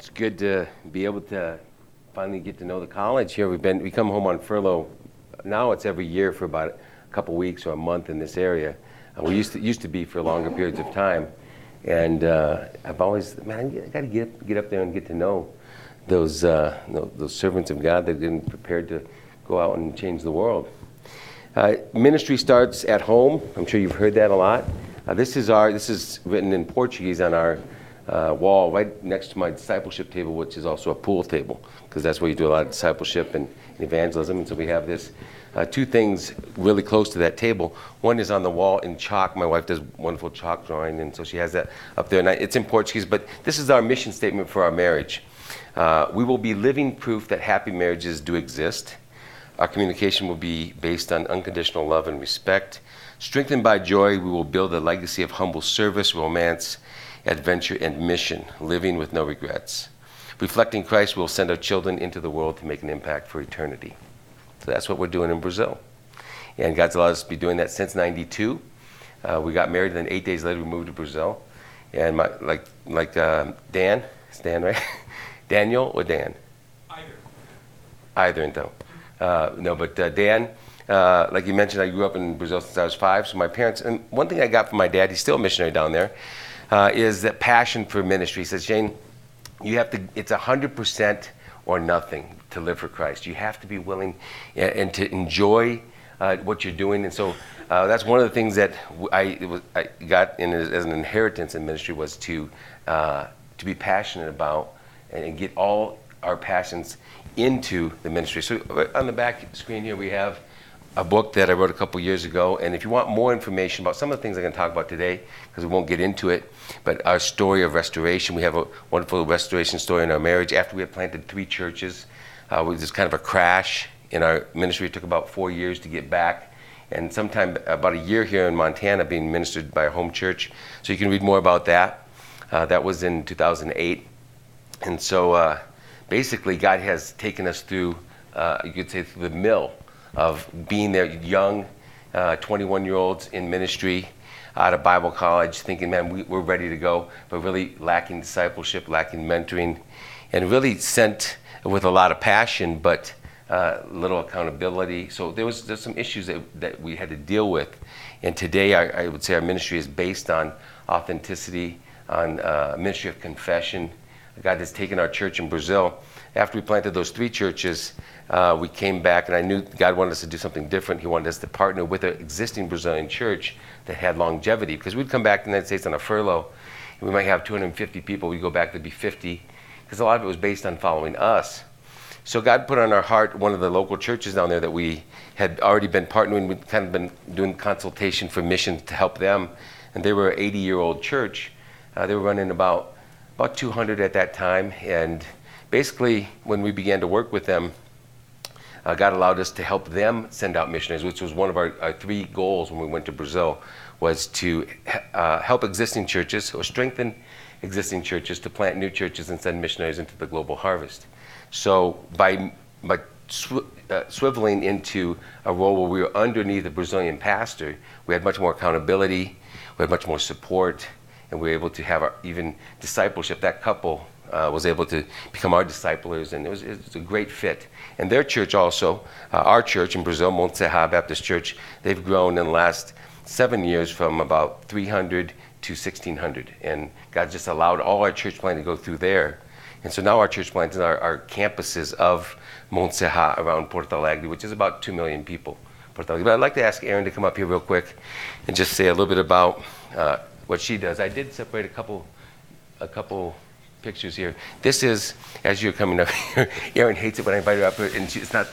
It's good to be able to finally get to know the college here. We come home on furlough. Now it's every year for about a couple weeks or a month in this area. We used to be for longer periods of time. And I've always, I got to get up there and get to know those servants of God that have been prepared to go out and change the world. Ministry starts at home. I'm sure you've heard that a lot. This is written in Portuguese on our wall right next to my discipleship table, which is also a pool table, because that's where you do a lot of discipleship and evangelism. And so we have this two things really close to that table. One is on the wall in chalk. My wife does wonderful chalk drawing, and so she has that up there. And it's in Portuguese, but this is our mission statement for our marriage. We will be living proof that happy marriages do exist. Our communication will be based on unconditional love and respect. Strengthened by joy, we will build a legacy of humble service, romance, adventure, and mission, living with no regrets. Reflecting Christ, we'll send our children into the world to make an impact for eternity. So that's what we're doing in Brazil. And God's allowed us to be doing that since 92. We got married, and then 8 days later we moved to Brazil. And my, Dan, it's Dan, right? Daniel or Dan? Either, though. Dan... like you mentioned, I grew up in Brazil since I was 5, so my parents, and one thing I got from my dad, he's still a missionary down there, is that passion for ministry. He says, Shane, you have to, it's 100% or nothing to live for Christ. You have to be willing and to enjoy what you're doing. And so that's one of the things that I got in as an inheritance in ministry, was to be passionate about and get all our passions into the ministry. So on the back screen here, we have a book that I wrote a couple years ago, and if you want more information about some of the things I'm going to talk about today, because we won't get into it, but our story of restoration, we have a wonderful restoration story in our marriage. After we had planted 3 churches, it was just kind of a crash in our ministry. It took about 4 years to get back, and sometime about a year here in Montana being ministered by a home church. So you can read more about that. That was in 2008. And so basically God has taken us through, you could say, through the mill of being there, young, 21-year-olds in ministry, out of Bible college, thinking, man, we're ready to go, but really lacking discipleship, lacking mentoring, and really sent with a lot of passion, but little accountability. So there's some issues that we had to deal with. And today, I would say our ministry is based on authenticity, on ministry of confession. God has taken our church in Brazil. After we planted those 3 churches, we came back, and I knew God wanted us to do something different. He wanted us to partner with an existing Brazilian church that had longevity, because we'd come back to the United States on a furlough, and we might have 250 people. We'd go back to be 50, because a lot of it was based on following us. So God put on our heart one of the local churches down there that we had already been partnering with, kind of been doing consultation for missions to help them, and they were an 80-year-old church. They were running about 200 at that time, and basically when we began to work with them, God allowed us to help them send out missionaries, which was one of our 3 goals when we went to Brazil, was to help existing churches or strengthen existing churches, to plant new churches and send missionaries into the global harvest. So by swiveling into a role where we were underneath a Brazilian pastor, we had much more accountability, we had much more support, and we were able to have our even discipleship. That couple was able to become our disciplers, and it was a great fit. And their church also, our church in Brazil, Montserrat Baptist Church, they've grown in the last 7 years from about 300 to 1,600. And God just allowed all our church planting to go through there. And so now our church plants are campuses of Montserrat around Porto Alegre, which is about 2 million people. But I'd like to ask Erin to come up here real quick and just say a little bit about what she does. I did separate a couple pictures here. This is, as you're coming up here, Erin hates it when I invite her up here, and it's not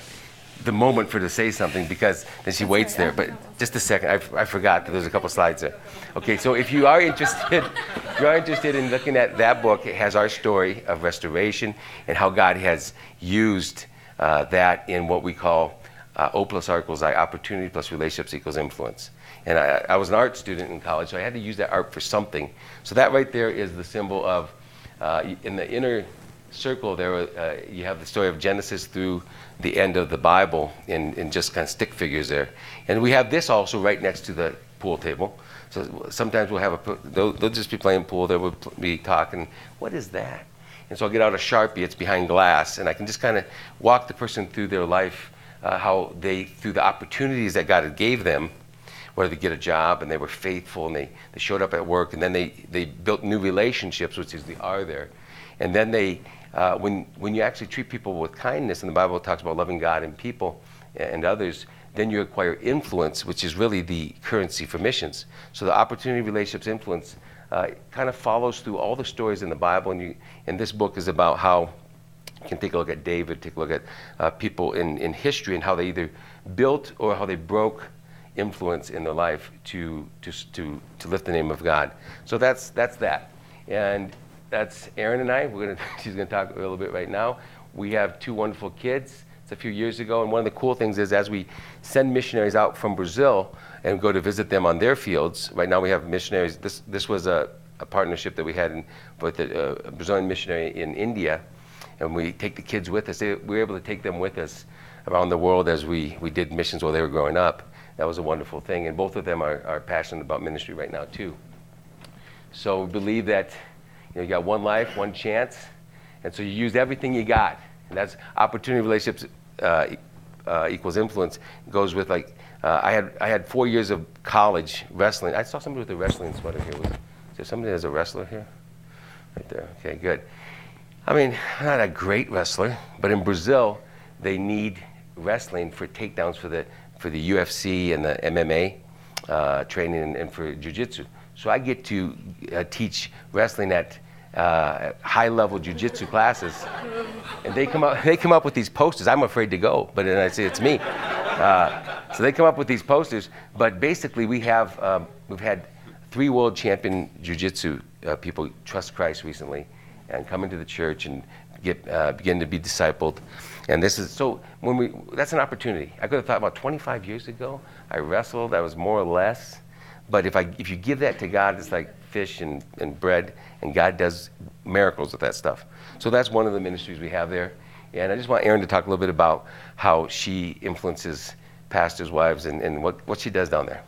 the moment for her to say something, because then she waits there. But just a second, I forgot that there's a couple slides there. Okay, so if you are interested, in looking at that book, it has our story of restoration and how God has used that in what we call O+R = I, opportunity plus relationships equals influence. And I was an art student in college, so I had to use that art for something. So that right there is the symbol of, in the inner circle there, you have the story of Genesis through the end of the Bible in just kind of stick figures there. And we have this also right next to the pool table. So sometimes we'll have they'll just be playing pool, there we'll be talking, what is that? And so I'll get out a Sharpie, it's behind glass, and I can just kind of walk the person through their life, how they, through the opportunities that God had gave them, whether they get a job and they were faithful and they showed up at work, and then they built new relationships, which is the R there. And then they, when you actually treat people with kindness, and the Bible talks about loving God and people and others, then you acquire influence, which is really the currency for missions. So the opportunity, relationships, influence kind of follows through all the stories in the Bible. And this book is about how you can take a look at David, take a look at people in history and how they either built or how they broke influence in their life to lift the name of God. So that's that. And that's Erin and I. She's gonna talk a little bit right now. We have two wonderful kids. It's a few years ago, and one of the cool things is as we send missionaries out from Brazil and go to visit them on their fields. Right now we have missionaries. This was a partnership that we had with a Brazilian missionary in India, and we take the kids with us. We were able to take them with us around the world as we did missions while they were growing up. That was a wonderful thing, and both of them are passionate about ministry right now too. So we believe that you got one life, one chance, and so you use everything you got. And that's opportunity, relationships equals influence. It goes with I had 4 years of college wrestling. I saw somebody with a wrestling sweater here. Is there somebody that's a wrestler here? Right there. Okay, good. I mean, I'm not a great wrestler, but in Brazil they need wrestling for takedowns for the UFC and the MMA training and for jiu-jitsu. So I get to teach wrestling at high-level jiu-jitsu classes, and they come up with these posters. I'm afraid to go, but then I say it's me. So they come up with these posters. But basically, we have we've had 3 world champion jiu-jitsu people trust Christ recently and come into the church and begin to be discipled. And this is so that's an opportunity. I could have thought about 25 years ago. I wrestled. I was more or less. But if you give that to God, it's like fish and bread, and God does miracles with that stuff. So that's one of the ministries we have there. And I just want Erin to talk a little bit about how she influences pastors' wives and what she does down there.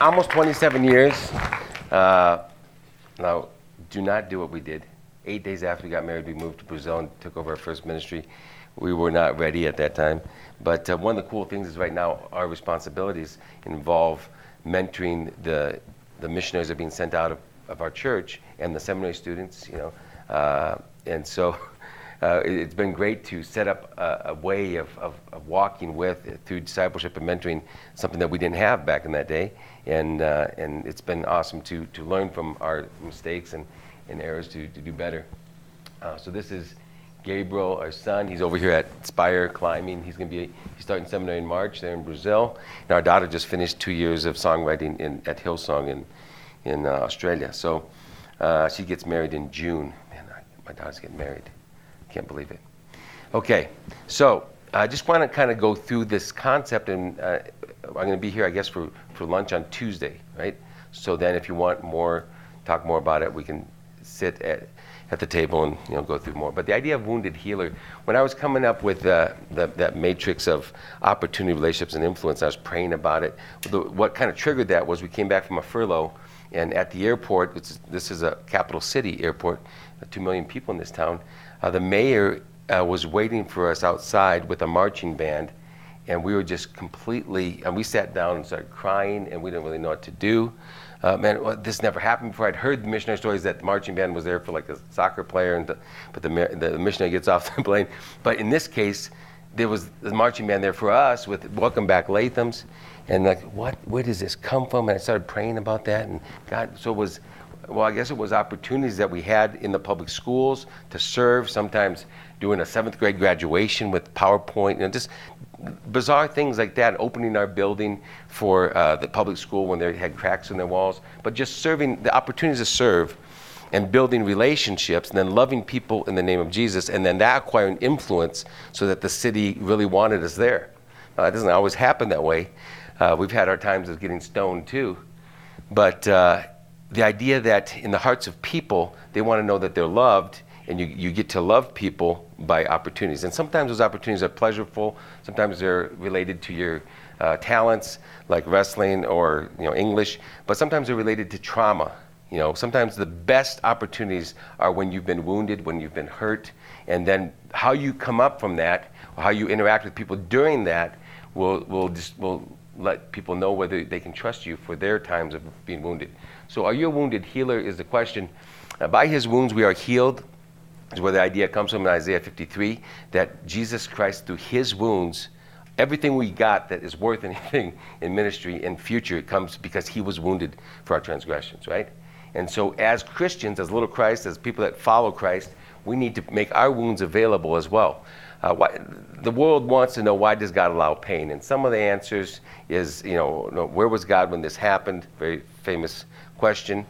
Almost 27 years. Now, do not do what we did. 8 days after we got married, we moved to Brazil and took over our first ministry. We were not ready at that time. But one of the cool things is right now our responsibilities involve mentoring the missionaries that are being sent out of our church and the seminary students, and so it's been great to set up a way of walking with through discipleship and mentoring, something that we didn't have back in that day, and it's been awesome to learn from our mistakes and errors to do better. So this is Gabriel, our son. He's over here at Spire Climbing. He's starting seminary in March there in Brazil. And our daughter just finished 2 years of songwriting at Hillsong in Australia. So she gets married in June. Man, my daughter's getting married. Can't believe it. Okay, so I just want to kind of go through this concept, and I'm going to be here, I guess, for lunch on Tuesday, right? So then, if you want more, talk more about it, we can sit at the table and go through more. But the idea of wounded healer, when I was coming up with that matrix of opportunity, relationships, and influence, I was praying about it. What kind of triggered that was we came back from a furlough, and at the airport, this is a capital city airport, 2 million people in this town, the mayor was waiting for us outside with a marching band, and we were just and we sat down and started crying, and we didn't really know what to do. This never happened before. I'd heard the missionary stories that the marching band was there for like a soccer player, but the missionary gets off the plane. But in this case, there was the marching band there for us with Welcome Back Latham's, and where does this come from? And I started praying about that, and God, so it was, well, I guess it was opportunities that we had in the public schools to serve, sometimes doing a 7th grade graduation with PowerPoint, just bizarre things like that, opening our building for the public school when they had cracks in their walls, but just serving, the opportunities to serve and building relationships and then loving people in the name of Jesus, and then that acquiring influence so that the city really wanted us there. It doesn't always happen that way. We've had our times of getting stoned too, but the idea that in the hearts of people, they want to know that they're loved, and you get to love people by opportunities. And sometimes those opportunities are pleasurable, sometimes they're related to your talents, like wrestling or English, but sometimes they're related to trauma. You know, sometimes the best opportunities are when you've been wounded, when you've been hurt, and then how you come up from that, or how you interact with people during that will let people know whether they can trust you for their times of being wounded. So are you a wounded healer is the question. By his wounds we are healed is where the idea comes from in Isaiah 53, that Jesus Christ, through his wounds, everything we got that is worth anything in ministry and future, it comes because he was wounded for our transgressions, right? And so as Christians, as little Christ, as people that follow Christ, we need to make our wounds available as well. The world wants to know, why does God allow pain? And some of the answers is, where was God when this happened? Very famous question.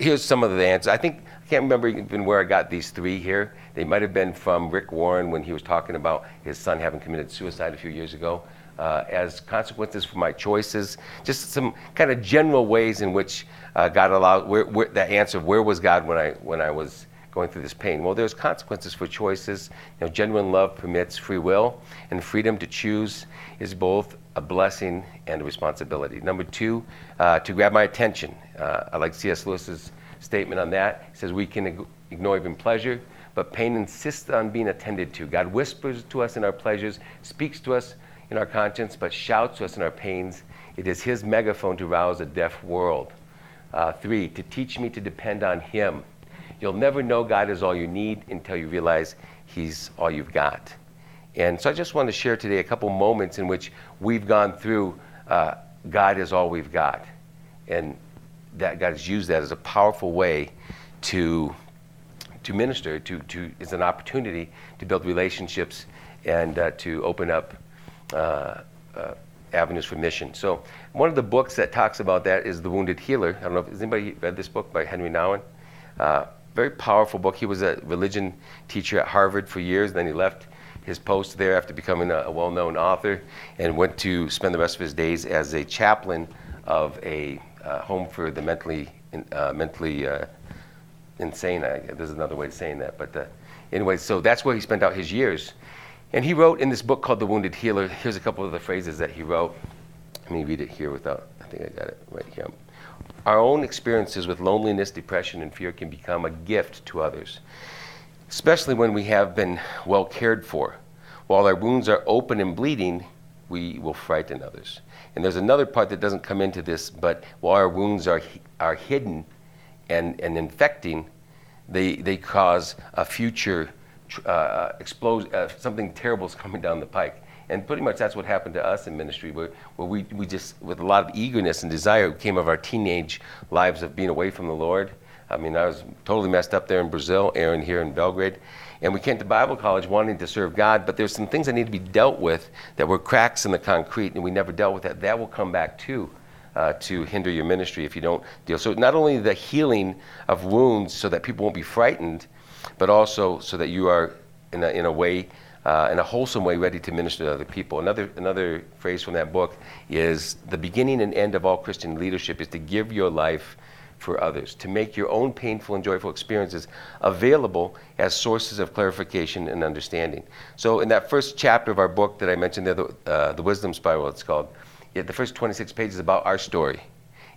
Here's some of the answers. I can't remember even where I got these three here. They might have been from Rick Warren when he was talking about his son having committed suicide a few years ago. As consequences for my choices, just some kind of general ways in which God allowed. The answer of where was God when I was going through this pain? Well, there's consequences for choices. Genuine love permits free will, and freedom to choose is both a blessing and a responsibility. Number two, to grab my attention. I like C.S. Lewis's statement on that. He says we can ignore even pleasure, but pain insists on being attended to. God whispers to us in our pleasures, speaks to us in our conscience, but shouts to us in our pains. It is his megaphone to rouse a deaf world. Three, to teach me to depend on him. You'll never know God is all you need until you realize he's all you've got. And so I just want to share today a couple moments in which we've gone through God is all we've got. And that God has used that as a powerful way to minister, to is an opportunity to build relationships and to open up avenues for mission. So one of the books that talks about that is The Wounded Healer. I don't know if anybody read this book by Henry Nouwen. Very powerful book. He was a religion teacher at Harvard for years. Then he left his post there after becoming a well-known author and went to spend the rest of his days as a chaplain of a home for the mentally insane. There's another way of saying that. But anyway, so that's where he spent out his years. And he wrote in this book called The Wounded Healer, here's a couple of the phrases that he wrote. Let me read it here I think I got it right here. Our own experiences with loneliness, depression, and fear can become a gift to others, especially when we have been well cared for. While our wounds are open and bleeding, we will frighten others. And there's another part that doesn't come into this, but while our wounds are hidden and infecting, they cause a future something terrible is coming down the pike. And pretty much that's what happened to us in ministry, where we just, with a lot of eagerness and desire, came of our teenage lives of being away from the Lord. I mean, I was totally messed up there in Brazil, Aaron here in Belgrade. And we came to Bible college wanting to serve God, but there's some things that need to be dealt with that were cracks in the concrete, and we never dealt with that. That will come back too, to hinder your ministry if you don't deal. So not only the healing of wounds so that people won't be frightened, but also so that you are, in a way, in a wholesome way, ready to minister to other people. Another phrase from that book is, the beginning and end of all Christian leadership is to give your life for others, to make your own painful and joyful experiences available as sources of clarification and understanding. So in that first chapter of our book that I mentioned there, the Wisdom Spiral it's called, the first 26 pages about our story.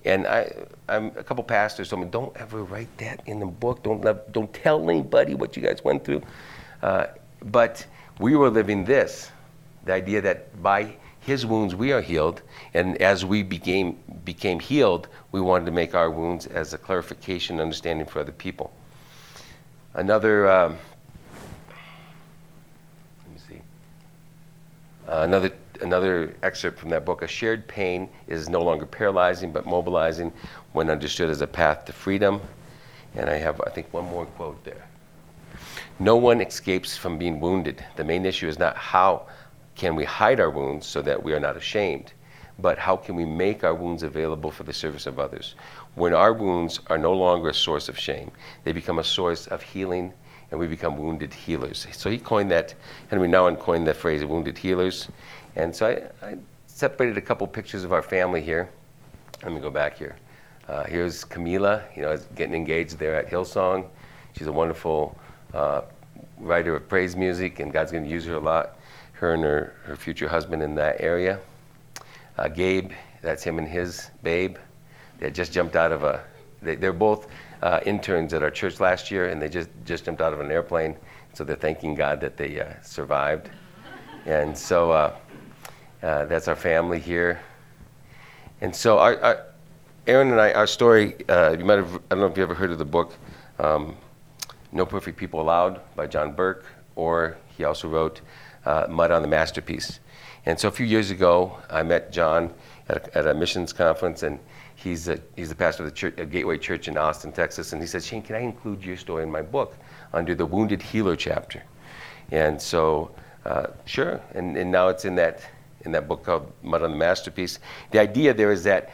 And I'm a couple pastors told me, don't ever write that in the book. Don't tell anybody what you guys went through. But we were living this, the idea that by his wounds we are healed. And as we became healed, we wanted to make our wounds as a clarification and understanding for other people. Another excerpt from that book, a shared pain is no longer paralyzing but mobilizing when understood as a path to freedom. And I have, I think, one more quote there. No one escapes from being wounded. The main issue is not how can we hide our wounds so that we are not ashamed, but how can we make our wounds available for the service of others? When our wounds are no longer a source of shame, they become a source of healing, and we become wounded healers. So he coined that, Henry Nouwen coined the phrase wounded healers. And so I separated a couple pictures of our family here. Let me go back here. Here's Camila, getting engaged there at Hillsong. She's a wonderful writer of praise music, and God's going to use her a lot, her and her future husband in that area. Gabe, that's him and his babe. They just jumped out of a, they're both interns at our church last year, and they just jumped out of an airplane. So they're thanking God that they survived. And so that's our family here. And so our Aaron and I, our story, you might have, I don't know if you ever heard of the book, No Perfect People Allowed by John Burke, or he also wrote Mud on the Masterpiece. And so a few years ago, I met John at a missions conference, and he's the pastor of the church, Gateway Church in Austin, Texas, and he said, "Shane, can I include your story in my book under the Wounded Healer chapter?" And so, sure, and now it's in that book called Mud on the Masterpiece. The idea there is that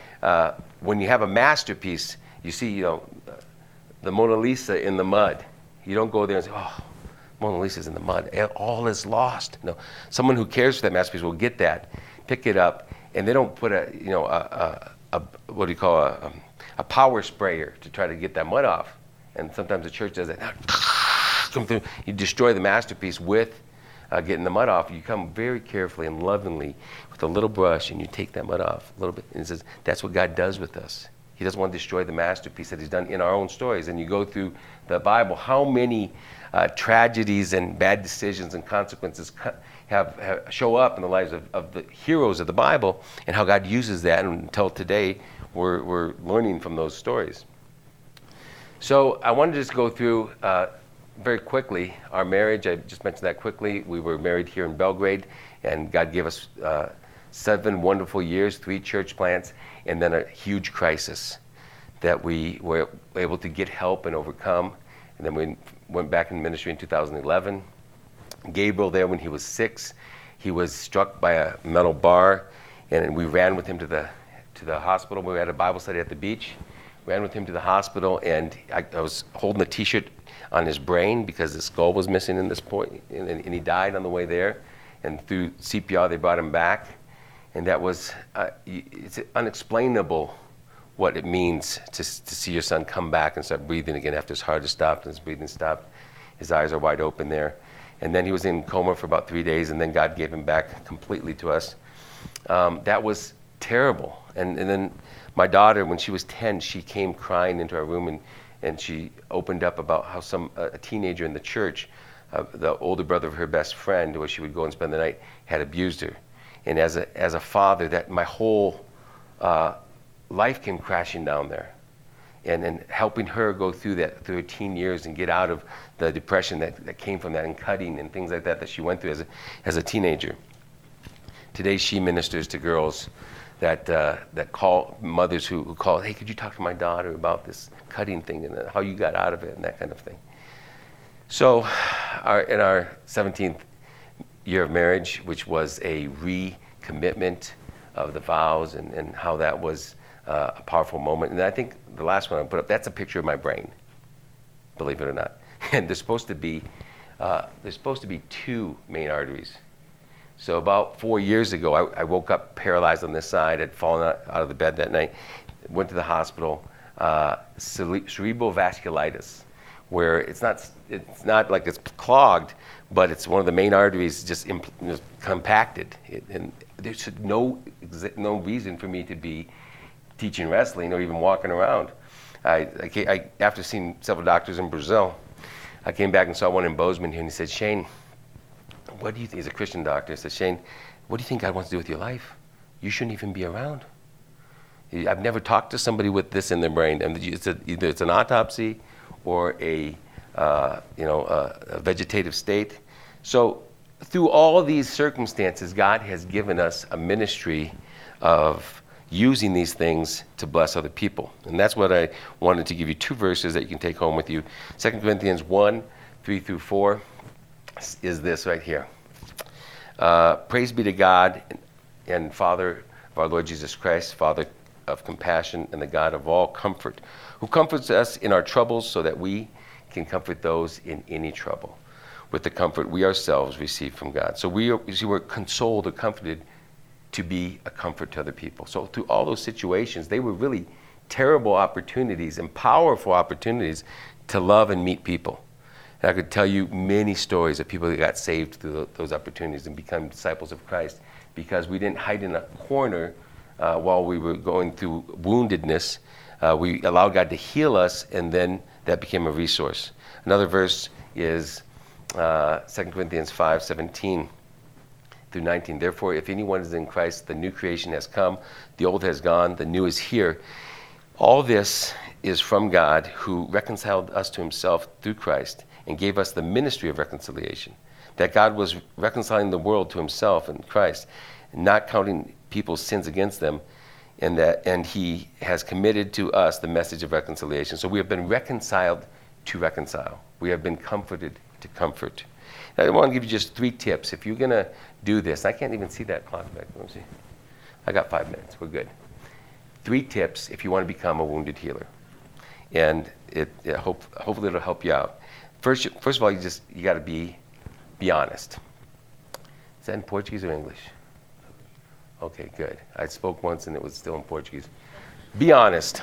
when you have a masterpiece, you see, the Mona Lisa in the mud. You don't go there and say, "Oh, Mona Lisa's in the mud. All is lost." No, someone who cares for that masterpiece will get that, pick it up, and they don't put a power sprayer to try to get that mud off. And sometimes the church does that. You destroy the masterpiece with getting the mud off. You come very carefully and lovingly with a little brush, and you take that mud off a little bit. And it says that's what God does with us. He doesn't want to destroy the masterpiece that he's done in our own stories. And you go through the Bible, how many tragedies and bad decisions and consequences have show up in the lives of the heroes of the Bible, and how God uses that. And until today, we're learning from those stories. So I wanted to just go through very quickly our marriage. I just mentioned that quickly. We were married here in Belgrade, and God gave us 7 wonderful years, 3 church plants, and then a huge crisis that we were able to get help and overcome. And then we went back in ministry in 2011. Gabriel there, when he was 6, he was struck by a metal bar, and we ran with him to the hospital. We had a Bible study at the beach. Ran with him to the hospital, and I was holding the T-shirt on his brain because his skull was missing in this point, and he died on the way there. And through CPR, they brought him back. And that was, it's unexplainable what it means to see your son come back and start breathing again after his heart has stopped and his breathing stopped. His eyes are wide open there. And then he was in coma for about 3 days, and then God gave him back completely to us. That was terrible. And then my daughter, when she was 10, she came crying into our room, and she opened up about how a teenager in the church, the older brother of her best friend, where she would go and spend the night, had abused her. And as a father, that my whole life came crashing down there. And helping her go through that, through her teen years, and get out of the depression that came from that, and cutting and things like that she went through as a teenager. Today she ministers to girls that call, mothers who call, "Hey, could you talk to my daughter about this cutting thing and how you got out of it," and that kind of thing. So in our 17th year of marriage, which was a recommitment of the vows, and how that was a powerful moment. And I think the last one I put up, that's a picture of my brain, believe it or not. And there's supposed to be 2 main arteries. So about 4 years ago, I woke up paralyzed on this side. I'd fallen out of the bed that night, went to the hospital, cerebral vasculitis, where it's not like it's clogged, but it's one of the main arteries just compacted. And there's no reason for me to be teaching wrestling or even walking around. I after seeing several doctors in Brazil, I came back and saw one in Bozeman here, and he said, "Shane, what do you think?" He's a Christian doctor. He said, "Shane, what do you think God wants to do with your life? You shouldn't even be around." I've never talked to somebody with this in their brain. I mean, either it's an autopsy or a vegetative state. So through all these circumstances, God has given us a ministry of using these things to bless other people. And that's what I wanted to give you, 2 verses that you can take home with you. 2 Corinthians 1:3-4 is this right here. Praise be to God and Father of our Lord Jesus Christ, Father of compassion and the God of all comfort, who comforts us in our troubles so that we can comfort those in any trouble with the comfort we ourselves receive from God. So we're consoled or comforted to be a comfort to other people. So through all those situations, they were really terrible opportunities and powerful opportunities to love and meet people. And I could tell you many stories of people that got saved through those opportunities and become disciples of Christ, because we didn't hide in a corner while we were going through woundedness, we allowed God to heal us, and then that became a resource. Another verse is 2 Corinthians 5:17 through 19. Therefore, if anyone is in Christ, the new creation has come, the old has gone, the new is here. All this is from God, who reconciled us to himself through Christ and gave us the ministry of reconciliation, that God was reconciling the world to himself in Christ, not counting people's sins against them, and he has committed to us the message of reconciliation. So we have been reconciled to reconcile. We have been comforted to comfort. Now, I want to give you just 3 tips. If you're going to do this, I can't even see that clock back. Let me see. I got 5 minutes. We're good. 3 tips if you want to become a wounded healer. And hopefully it'll help you out. First of all, you got to be honest. Is that in Portuguese or English? Okay, good. I spoke once and it was still in Portuguese. Be honest.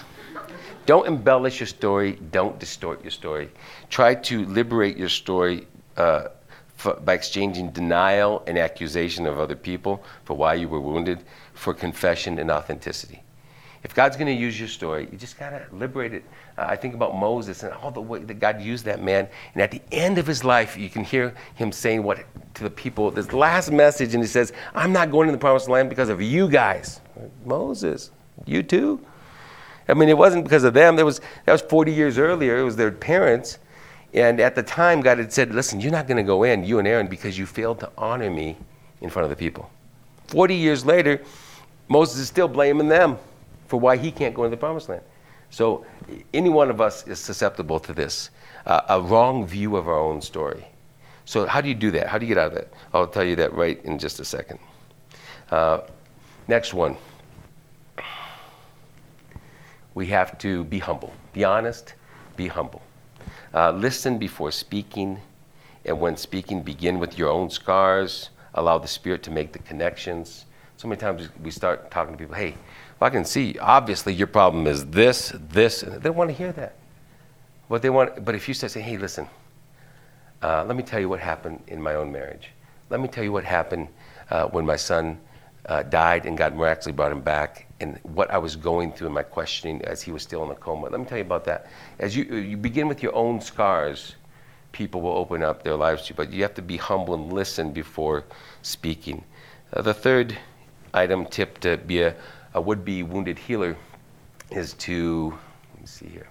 Don't embellish your story. Don't distort your story. Try to liberate your story by exchanging denial and accusation of other people for why you were wounded for confession and authenticity. If God's going to use your story, you just got to liberate it. I think about Moses and all the way that God used that man. And at the end of his life, you can hear him saying what to the people, this last message, and he says, I'm not going to the promised land because of you guys. Moses, you too? I mean, it wasn't because of them. That was 40 years earlier. It was their parents. And at the time, God had said, listen, you're not going to go in, you and Aaron, because you failed to honor me in front of the people. 40 years later, Moses is still blaming them for why he can't go into the promised land. So any one of us is susceptible to this, a wrong view of our own story. So how do you do that? How do you get out of that? I'll tell you that right in just a second. Next one. We have to be humble. Be honest, be humble. Listen before speaking, and when speaking, begin with your own scars. Allow the Spirit to make the connections. So many times we start talking to people, hey, I can see, obviously, your problem is this, and they don't want to hear that. But if you say, hey, listen, let me tell you what happened in my own marriage. Let me tell you what happened when my son died and God miraculously brought him back, and what I was going through in my questioning as he was still in a coma. Let me tell you about that. As you begin with your own scars, people will open up their lives to you, but you have to be humble and listen before speaking. The third item, tip to be a would-be wounded healer is to, let me see here,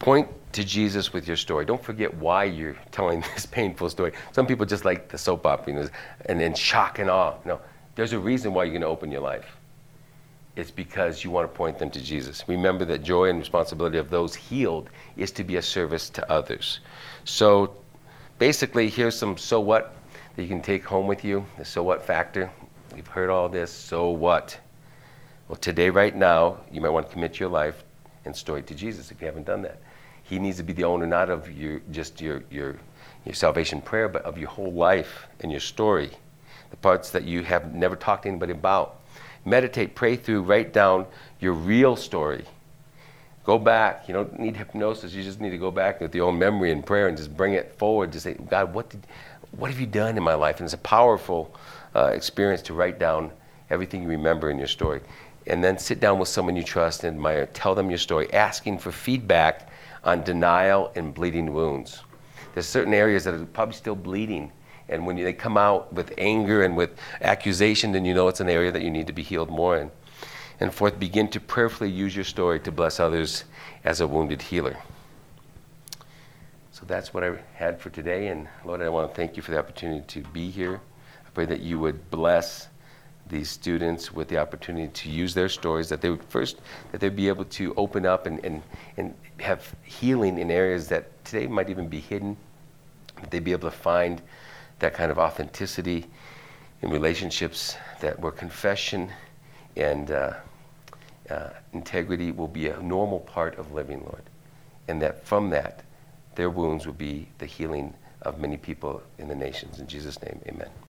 point to Jesus with your story. Don't forget why you're telling this painful story. Some people just like the soap opera, and in shock and awe. No, there's a reason why you're going to open your life. It's because you want to point them to Jesus. Remember that joy and responsibility of those healed is to be a service to others. So basically, here's some so what that you can take home with you, the so what factor. We've heard all this, so what? Well, today, right now, you might want to commit your life and story to Jesus if you haven't done that. He needs to be the owner, not of your salvation prayer, but of your whole life and your story, the parts that you have never talked to anybody about. Meditate, pray through, write down your real story. Go back. You don't need hypnosis. You just need to go back with your own memory and prayer and just bring it forward to say, God, what have you done in my life? And it's a powerful experience to write down everything you remember in your story, and then sit down with someone you trust and admire. Tell them your story, asking for feedback on denial and bleeding wounds. There's certain areas that are probably still bleeding, and when they come out with anger and with accusation, then you know it's an area that you need to be healed more in. And fourth, begin to prayerfully use your story to bless others as a wounded healer. So that's what I had for today, and Lord, I want to thank you for the opportunity to be here. Pray that you would bless these students with the opportunity to use their stories, that they'd be able to open up and have healing in areas that today might even be hidden, that they'd be able to find that kind of authenticity in relationships that where confession and integrity will be a normal part of living, Lord, and that from that, their wounds will be the healing of many people in the nations. In Jesus' name, amen.